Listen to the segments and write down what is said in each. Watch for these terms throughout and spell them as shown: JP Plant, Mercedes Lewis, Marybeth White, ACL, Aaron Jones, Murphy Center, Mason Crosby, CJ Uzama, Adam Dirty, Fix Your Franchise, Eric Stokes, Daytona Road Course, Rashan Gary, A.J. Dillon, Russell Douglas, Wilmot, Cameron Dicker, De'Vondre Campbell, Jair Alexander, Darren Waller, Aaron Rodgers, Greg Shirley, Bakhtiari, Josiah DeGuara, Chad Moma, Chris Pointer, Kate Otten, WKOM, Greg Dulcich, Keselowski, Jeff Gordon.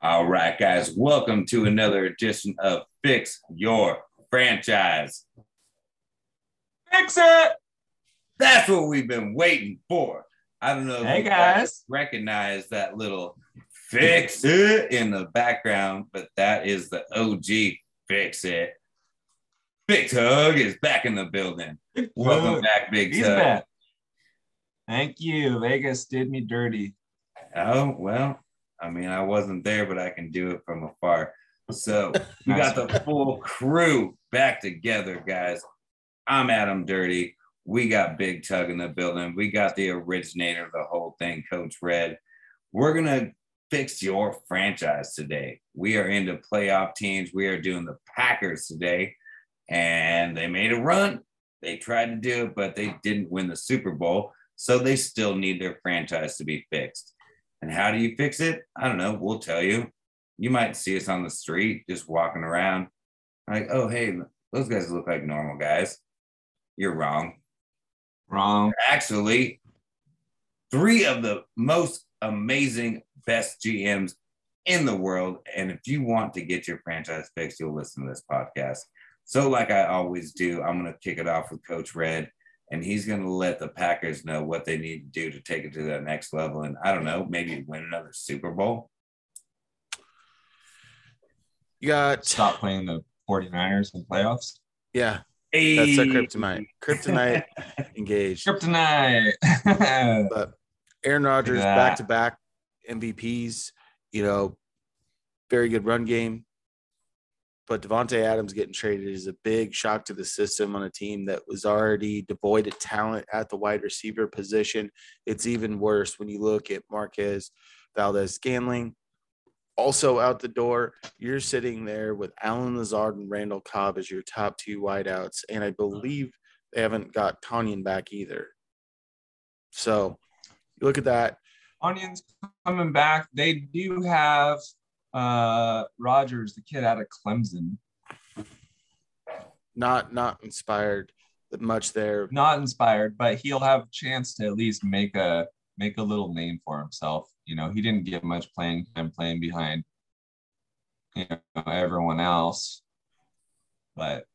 All right, guys, welcome to another edition of Fix Your Franchise. Fix it! That's what we've been waiting for. I don't know if you guys recognize that little fix it in the background, but that is the OG Fix It. Big Tug is back in the building. Welcome back, Big Tug. Back. Thank you. Vegas did me dirty. Oh, well, I mean, I wasn't there, but I can do it from afar. So we got the full crew back together, guys. I'm Adam Dirty. We got Big Tug in the building. We got the originator of the whole thing, Coach Red. We're going to fix your franchise today. We are into playoff teams. We are doing the Packers today, and they made a run. They tried to do it, but they didn't win the Super Bowl, so they still need their franchise to be fixed. And how do you fix it? I don't know. We'll tell you. You might see us on the street just walking around like, oh, hey, those guys look like normal guys. You're wrong. Wrong. Actually, three of the most amazing, best GMs in the world. And if you want to get your franchise fixed, you'll listen to this podcast. So like I always do, I'm going to kick it off with Coach Red, and he's going to let the Packers know what they need to do to take it to that next level. And I don't know, maybe win another Super Bowl. You got stop playing the 49ers in playoffs. Yeah. Hey. That's a kryptonite. Kryptonite engaged. Kryptonite. But Aaron Rodgers, back-to-back MVPs, you know, very good run game. But Devonte Adams getting traded is a big shock to the system on a team that was already devoid of talent at the wide receiver position. It's even worse when you look at Marquez Valdez-Scantling. Also out the door, you're sitting there with Allen Lazard and Randall Cobb as your top two wideouts, and I believe they haven't got Tonyan back either. So you look at that. Tonyan's coming back. They do have Rodgers, the kid out of Clemson. Not inspired much there. Not inspired, but he'll have a chance to at least make a little name for himself. You know, he didn't get much playing time playing behind, you know, everyone else. But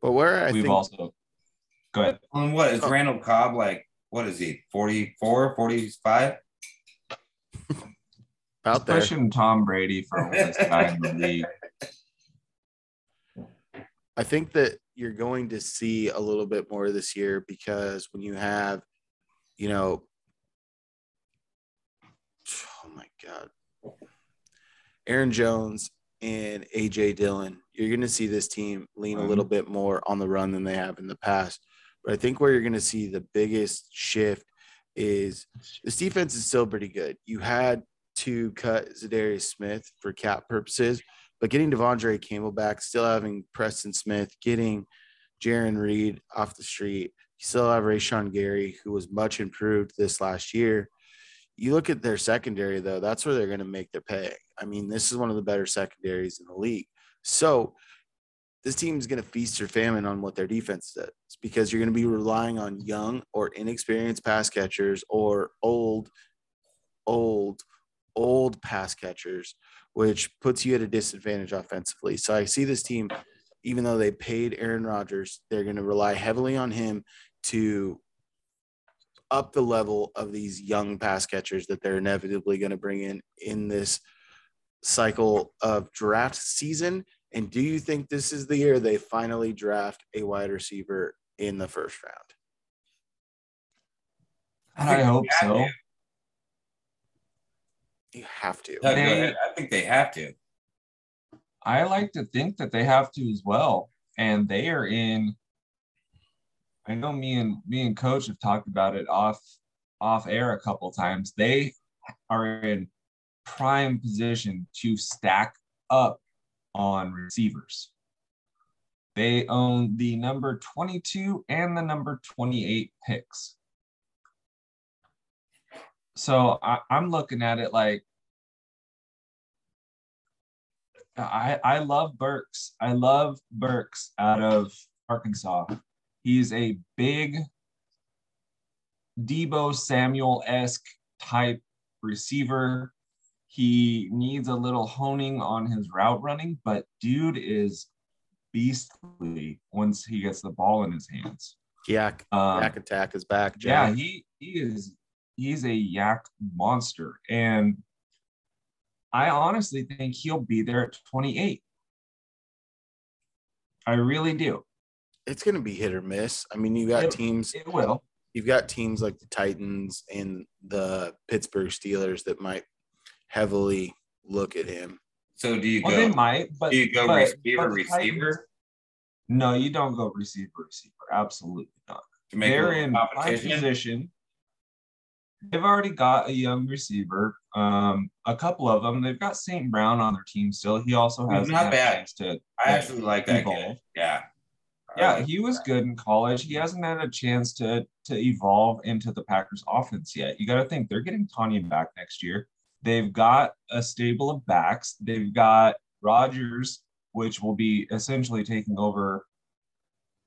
where I we've think, also go ahead. And what is Randall Cobb like? What is he? 44, 45? About there. Pushing Tom Brady for all this time in the league. I think that you're going to see a little bit more this year because when you have, you know, oh my God, Aaron Jones and A.J. Dillon, you're going to see this team lean a little bit more on the run than they have in the past. But I think where you're going to see the biggest shift is this defense is still pretty good. You had to cut Za'Darius Smith for cap purposes, but getting De'Vondre Campbell back, still having Preston Smith, getting Jaron Reed off the street, you still have Rashan Gary, who was much improved this last year. You look at their secondary, though, that's where they're going to make their pay. I mean, this is one of the better secondaries in the league. So this team is going to feast or famine on what their defense does because you're going to be relying on young or inexperienced pass catchers or old pass catchers, which puts you at a disadvantage offensively. So I see this team, even though they paid Aaron Rodgers, they're going to rely heavily on him to up the level of these young pass catchers that they're inevitably going to bring in this cycle of draft season. And do you think this is the year they finally draft a wide receiver in the first round? I hope so. You have to. No, I think they have to. I like to think that they have to as well. And they are in, I know me and Coach have talked about it off air a couple times. They are in prime position to stack up on receivers. They own the number 22 and the number 28 picks. So I'm looking at it like I love Burks. I love Burks out of Arkansas. He's a big Debo Samuel-esque type receiver. He needs a little honing on his route running, but dude is beastly once he gets the ball in his hands. Yak attack is back. Jack. Yeah, he's a yak monster. And I honestly think he'll be there at 28. I really do. It's going to be hit or miss. I mean, you got teams. It will. You've got teams like the Titans and the Pittsburgh Steelers that might heavily look at him. So do you go? Well, they might, but do you go receiver? No, you don't go receiver. Absolutely not. They're in my position. They've already got a young receiver. A couple of them. They've got St. Brown on their team still. He also has not bad. I actually like that kid. Yeah. Yeah, he was good in college. He hasn't had a chance to evolve into the Packers offense yet. You got to think they're getting Tonyan back next year. They've got a stable of backs. They've got Rodgers, which will be essentially taking over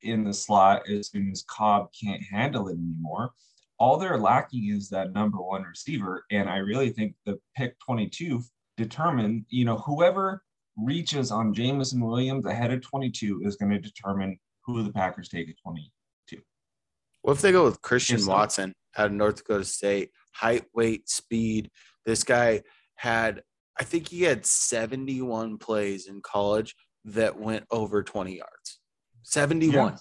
in the slot as soon as Cobb can't handle it anymore. All they're lacking is that number one receiver, and I really think the pick 22 determine, you know, whoever reaches on Jamison Williams ahead of 22 is going to determine who the Packers take at 22. What if they go with Christian Watson out of North Dakota State? Height, weight, speed. This guy had, I think he had 71 plays in college that went over 20 yards. 71.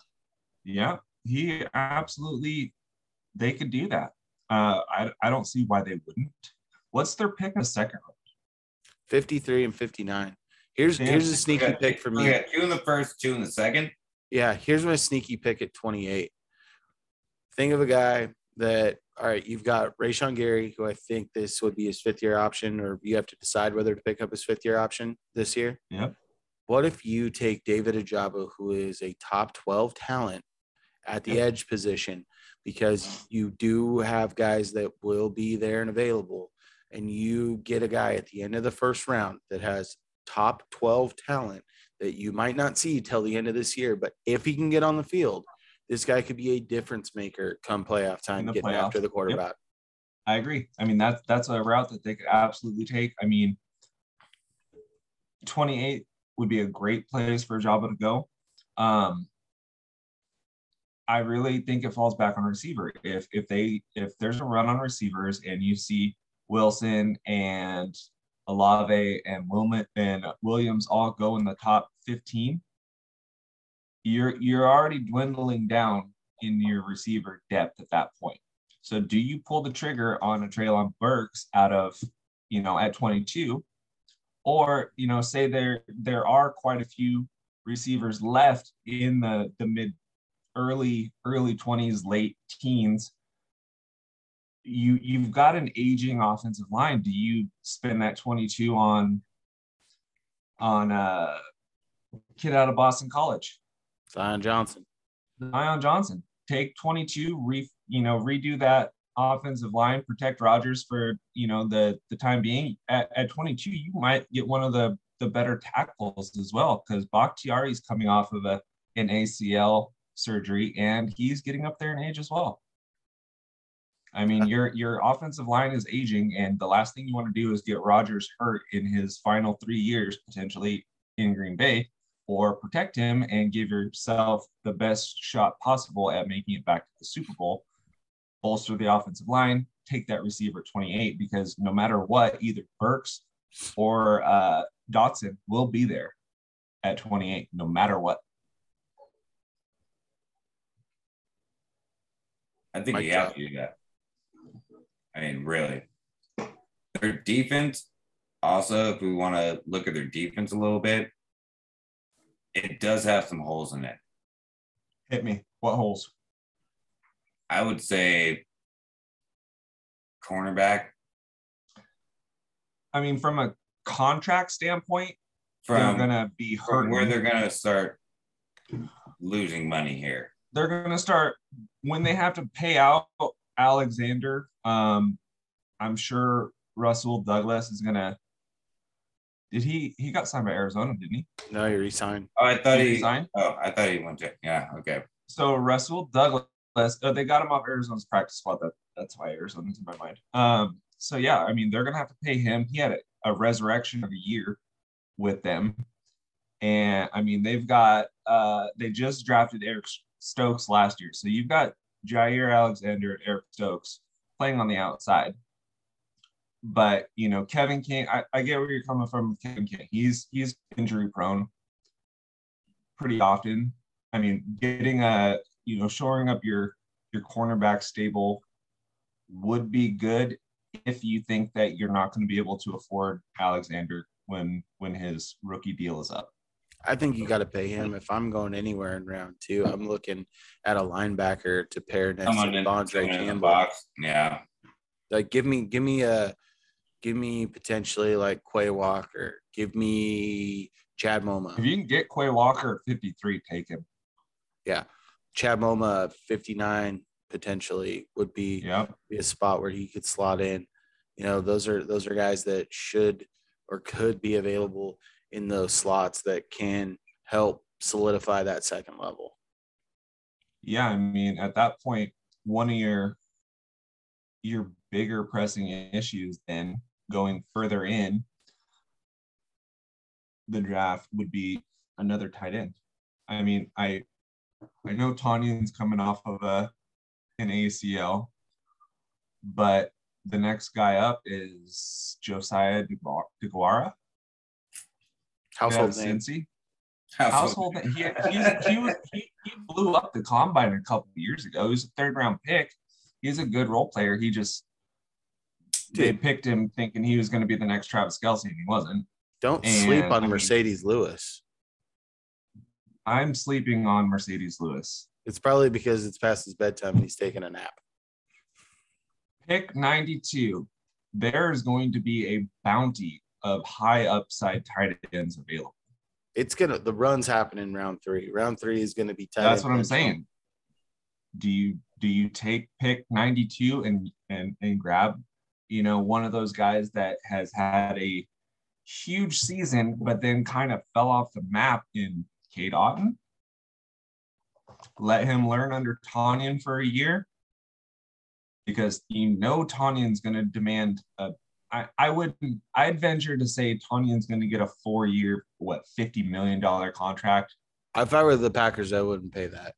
Yeah, he absolutely. They could do that. I don't see why they wouldn't. What's their pick in the second round? 53 and 59. Here's a sneaky pick for me. Yeah, 2 in the first, 2 in the second. Yeah, here's my sneaky pick at 28. Think of a guy that, all right, you've got Rashan Gary, who I think this would be his fifth-year option, or you have to decide whether to pick up his fifth-year option this year. Yep. What if you take David Ojabo, who is a top 12 talent at the edge position, because you do have guys that will be there and available, and you get a guy at the end of the first round that has top 12 talent that you might not see till the end of this year, but if he can get on the field, this guy could be a difference maker come playoff time, getting after the quarterback. Yep. I agree. I mean, that's a route that they could absolutely take. I mean, 28 would be a great place for Ojabo to go. I really think it falls back on receiver. If there's a run on receivers and you see Wilson and Olave and Wilmot and Williams all go in the top 15, you're already dwindling down in your receiver depth at that point. So do you pull the trigger on a Treylon Burks out of, you know, at 22, or, you know, say there are quite a few receivers left in the mid early 20s, late teens, you've got an aging offensive line. Do you spend that 22 on a kid out of Boston College? Zion Johnson. Take 22, redo that offensive line, protect Rodgers for, you know, the time being. At 22, you might get one of the better tackles as well, because Bakhtiari is coming off of an ACL surgery, and he's getting up there in age as well. I mean, your offensive line is aging, and the last thing you want to do is get Rodgers hurt in his final 3 years, potentially in Green Bay, or protect him and give yourself the best shot possible at making it back to the Super Bowl. Bolster the offensive line, take that receiver at 28, because no matter what, either Burks or Dotson will be there at 28, no matter what. I think you have to do that. I mean, really. Their defense, also, if we want to look at their defense a little bit, it does have some holes in it. Hit me. What holes? I would say cornerback. I mean, from a contract standpoint, they're going to be hurting. Where they're going to start losing money here. They're going to start when they have to pay out Alexander. I'm sure Russell Douglas is going to Did he got signed by Arizona, didn't he? No, he resigned. Oh, I thought he signed. Oh, I thought he went to. Yeah, okay. So Russell Douglas, they got him off Arizona's practice squad. That's why Arizona's in my mind. So yeah, I mean, they're gonna have to pay him. He had a resurrection of a year with them, and I mean, they've got they just drafted Eric Stokes last year, so you've got Jair Alexander and Eric Stokes playing on the outside. But, you know, Kevin King, I get where you're coming from with Kevin King. He's injury prone pretty often. I mean, getting a, you know, shoring up your cornerback stable would be good if you think that you're not going to be able to afford Alexander when his rookie deal is up. I think you got to pay him. If I'm going anywhere in round two, I'm looking at a linebacker to pair next to De'Vondre Campbell. Yeah. Like, give me potentially like Quay Walker. Give me Chad Moma. If you can get Quay Walker at 53, take him. Yeah. Chad Moma 59 potentially would be a spot where he could slot in. You know, those are guys that should or could be available in those slots that can help solidify that second level. Yeah, I mean, at that point, one of your bigger pressing issues then going further in the draft would be another tight end. I mean, I know Tonyan's coming off of an ACL, but the next guy up is Josiah DeGuara. Household name. Household name. He blew up the combine a couple of years ago. He was a third-round pick. He's a good role player. He just – they picked him thinking he was going to be the next Travis Kelce, and he wasn't. Don't sleep on Mercedes Lewis. I'm sleeping on Mercedes Lewis. It's probably because it's past his bedtime and he's taking a nap. Pick 92. There is going to be a bounty of high upside tight ends available. The runs happen in round three. Round three is going to be tight. That's what I'm saying. Do you take pick 92 and grab, you know, one of those guys that has had a huge season but then kind of fell off the map in Kate Otten? Let him learn under Tonyan for a year, because you know Tonyan's going to demand a. I'd venture to say Tonyan's going to get a 4-year, $50 million contract. If I were the Packers, I wouldn't pay that.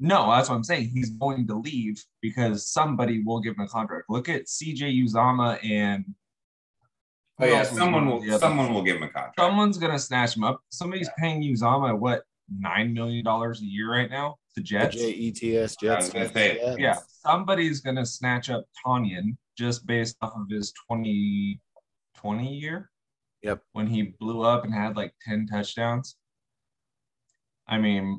No, that's what I'm saying. He's going to leave because somebody will give him a contract. Look at CJ Uzama and someone will give him a contract. Someone's going to snatch him up. Somebody's paying Uzama $9 million a year right now. The Jets. Jets. Yeah, somebody's going to snatch up Tonyan just based off of his 2020 year. Yep. When he blew up and had 10 touchdowns. I mean,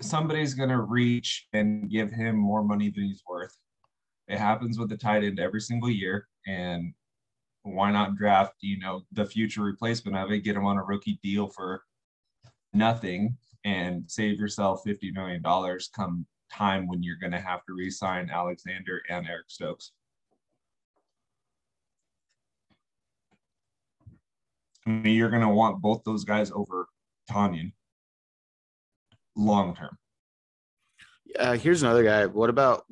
somebody's going to reach and give him more money than he's worth. It happens with the tight end every single year. And why not draft, you know, the future replacement of it, get him on a rookie deal for nothing and save yourself $50 million come time when you're going to have to re-sign Alexander and Eric Stokes. I mean, you're going to want both those guys over Tonyan long term. Yeah, here's another guy. What about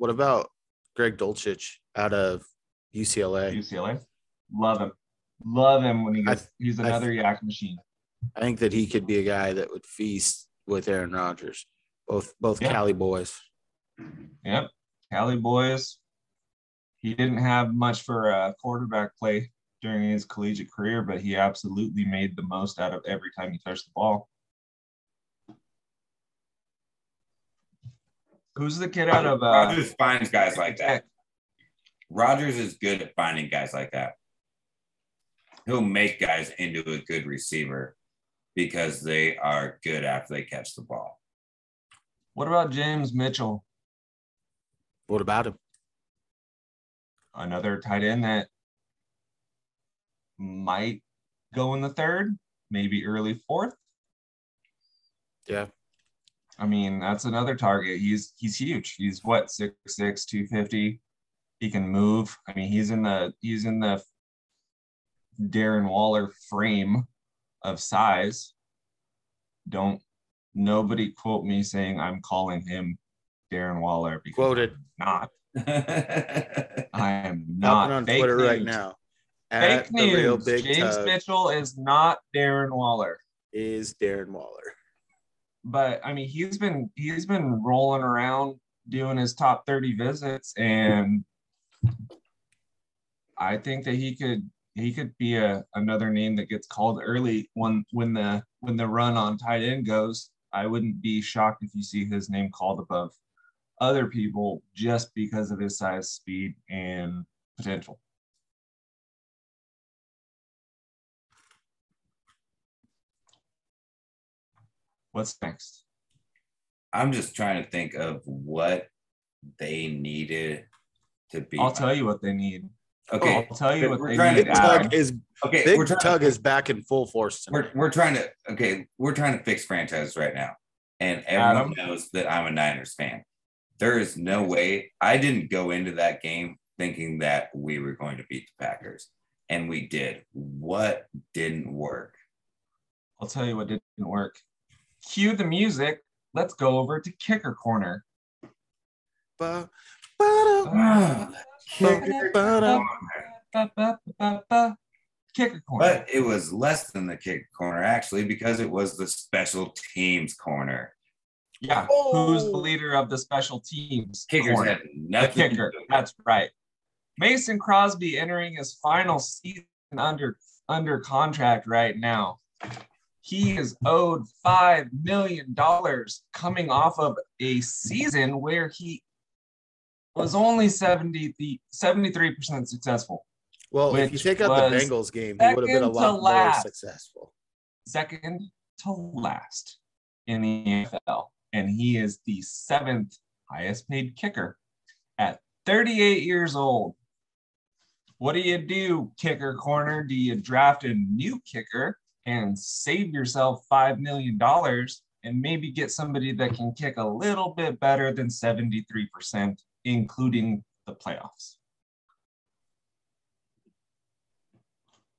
Greg Dulcich out of UCLA? Love him when he gets. He's another yak machine. I think that he could be a guy that would feast with Aaron Rodgers. Both Cali boys. Yep, Cali boys. He didn't have much for quarterback play during his collegiate career, but he absolutely made the most out of every time he touched the ball. Who's the kid out of Rodgers finds guys like that. Rodgers is good at finding guys like that. He'll make guys into a good receiver because they are good after they catch the ball. What about James Mitchell? What about him? Another tight end that might go in the third, maybe early fourth. Yeah. I mean, that's another target. He's huge. He's 6'6", 250. He can move. I mean, he's in the Darren Waller frame of size. Don't nobody quote me saying I'm calling him Darren Waller because quoted. I'm not. I am not. Hopping on fake Twitter news. Right now. At fake news. Real big James tug. Mitchell is not Darren Waller. Is Darren Waller. But I mean, he's been rolling around doing his top 30 visits, and I think that he could be another name that gets called early when the run on tight end goes. I wouldn't be shocked if you see his name called above other people just because of his size, speed, and potential. What's next? I'm just trying to think of what they needed to be. I'll tell you what they need. Okay, I'll tell you what they need. Big Tug is back in full force tonight. We're trying to fix franchises right now, and everyone knows that I'm a Niners fan. There is no way. I didn't go into that game thinking that we were going to beat the Packers, and we did. What didn't work? I'll tell you what didn't work. Cue the music. Let's go over to Kicker Corner. Kicker Corner. But it was less than the Kicker Corner, actually, because it was the Special Teams Corner. Yeah. Oh. Who's the leader of the Special Teams Corner? The kicker. That's right. Mason Crosby entering his final season under contract right now. He is owed $5 million coming off of a season where he was only 73% successful. Well, if you take out the Bengals game, he would have been a lot more successful. Second to last in the NFL. And he is the 7th highest paid kicker at 38 years old. What do you do, Kicker Corner? Do you draft a new kicker and save yourself $5 million and maybe get somebody that can kick a little bit better than 73%, including the playoffs?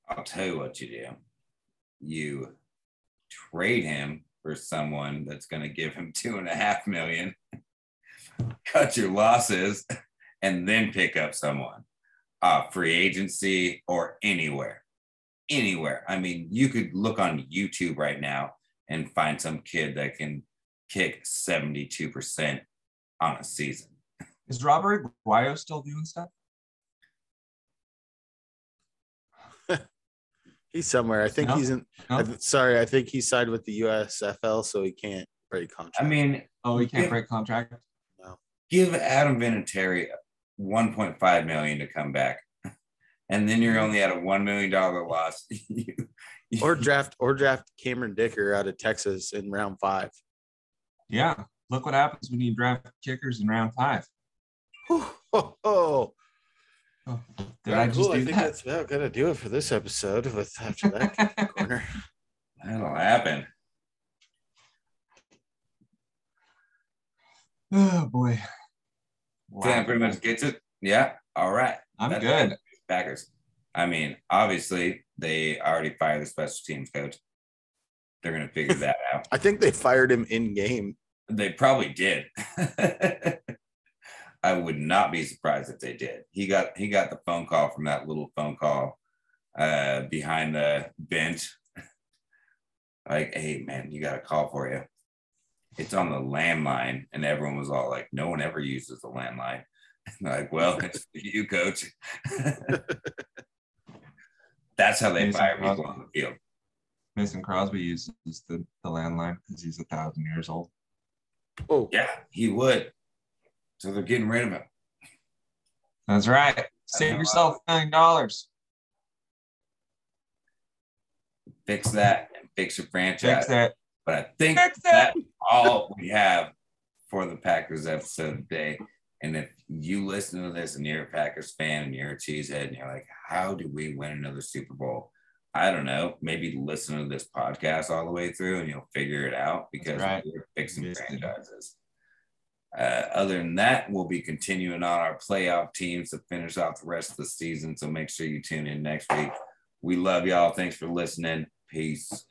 I'll tell you what you do. You trade him for someone that's going to give him $2.5 million, cut your losses, and then pick up someone, free agency or anywhere. I mean, you could look on YouTube right now and find some kid that can kick 72% on a season. Is Robert Aguayo still doing stuff? He's somewhere. I think he's in. No? Sorry, I think he signed with the USFL, so he can't break contract. I mean, he can't break contract. No. Give Adam Vinatieri $1.5 million to come back. And then you're only at a $1 million loss. or draft Cameron Dicker out of Texas in round 5. Yeah. Look what happens when you draft kickers in round 5. Oh, did I just do that? I think that's about going to do it for this episode. With after that corner, that'll happen. Oh, boy. Wow. That pretty much gets it. Yeah. All right. That's good. It. Packers. I mean, obviously, they already fired the special teams coach. They're going to figure that out. I think they fired him in game. They probably did. I would not be surprised if they did. He got the phone call from that little phone call behind the bench. Like, hey, man, you got a call for you. It's on the landline. And everyone was all like, no one ever uses the landline. Like, well, it's you, coach. That's how they fire people on the field. Mason Crosby uses the landline because he's 1,000 years old. Oh, yeah, he would. So they're getting rid of him. That's right. Save yourself $9. Fix that and fix your franchise. Fix that. But I think that's all we have for the Packers episode today. And if you listen to this and you're a Packers fan and you're a cheesehead and you're like, how do we win another Super Bowl? I don't know. Maybe listen to this podcast all the way through and you'll figure it out, because we're fixing franchises. Other than that, we'll be continuing on our playoff teams to finish off the rest of the season. So make sure you tune in next week We love y'all. Thanks for listening. Peace.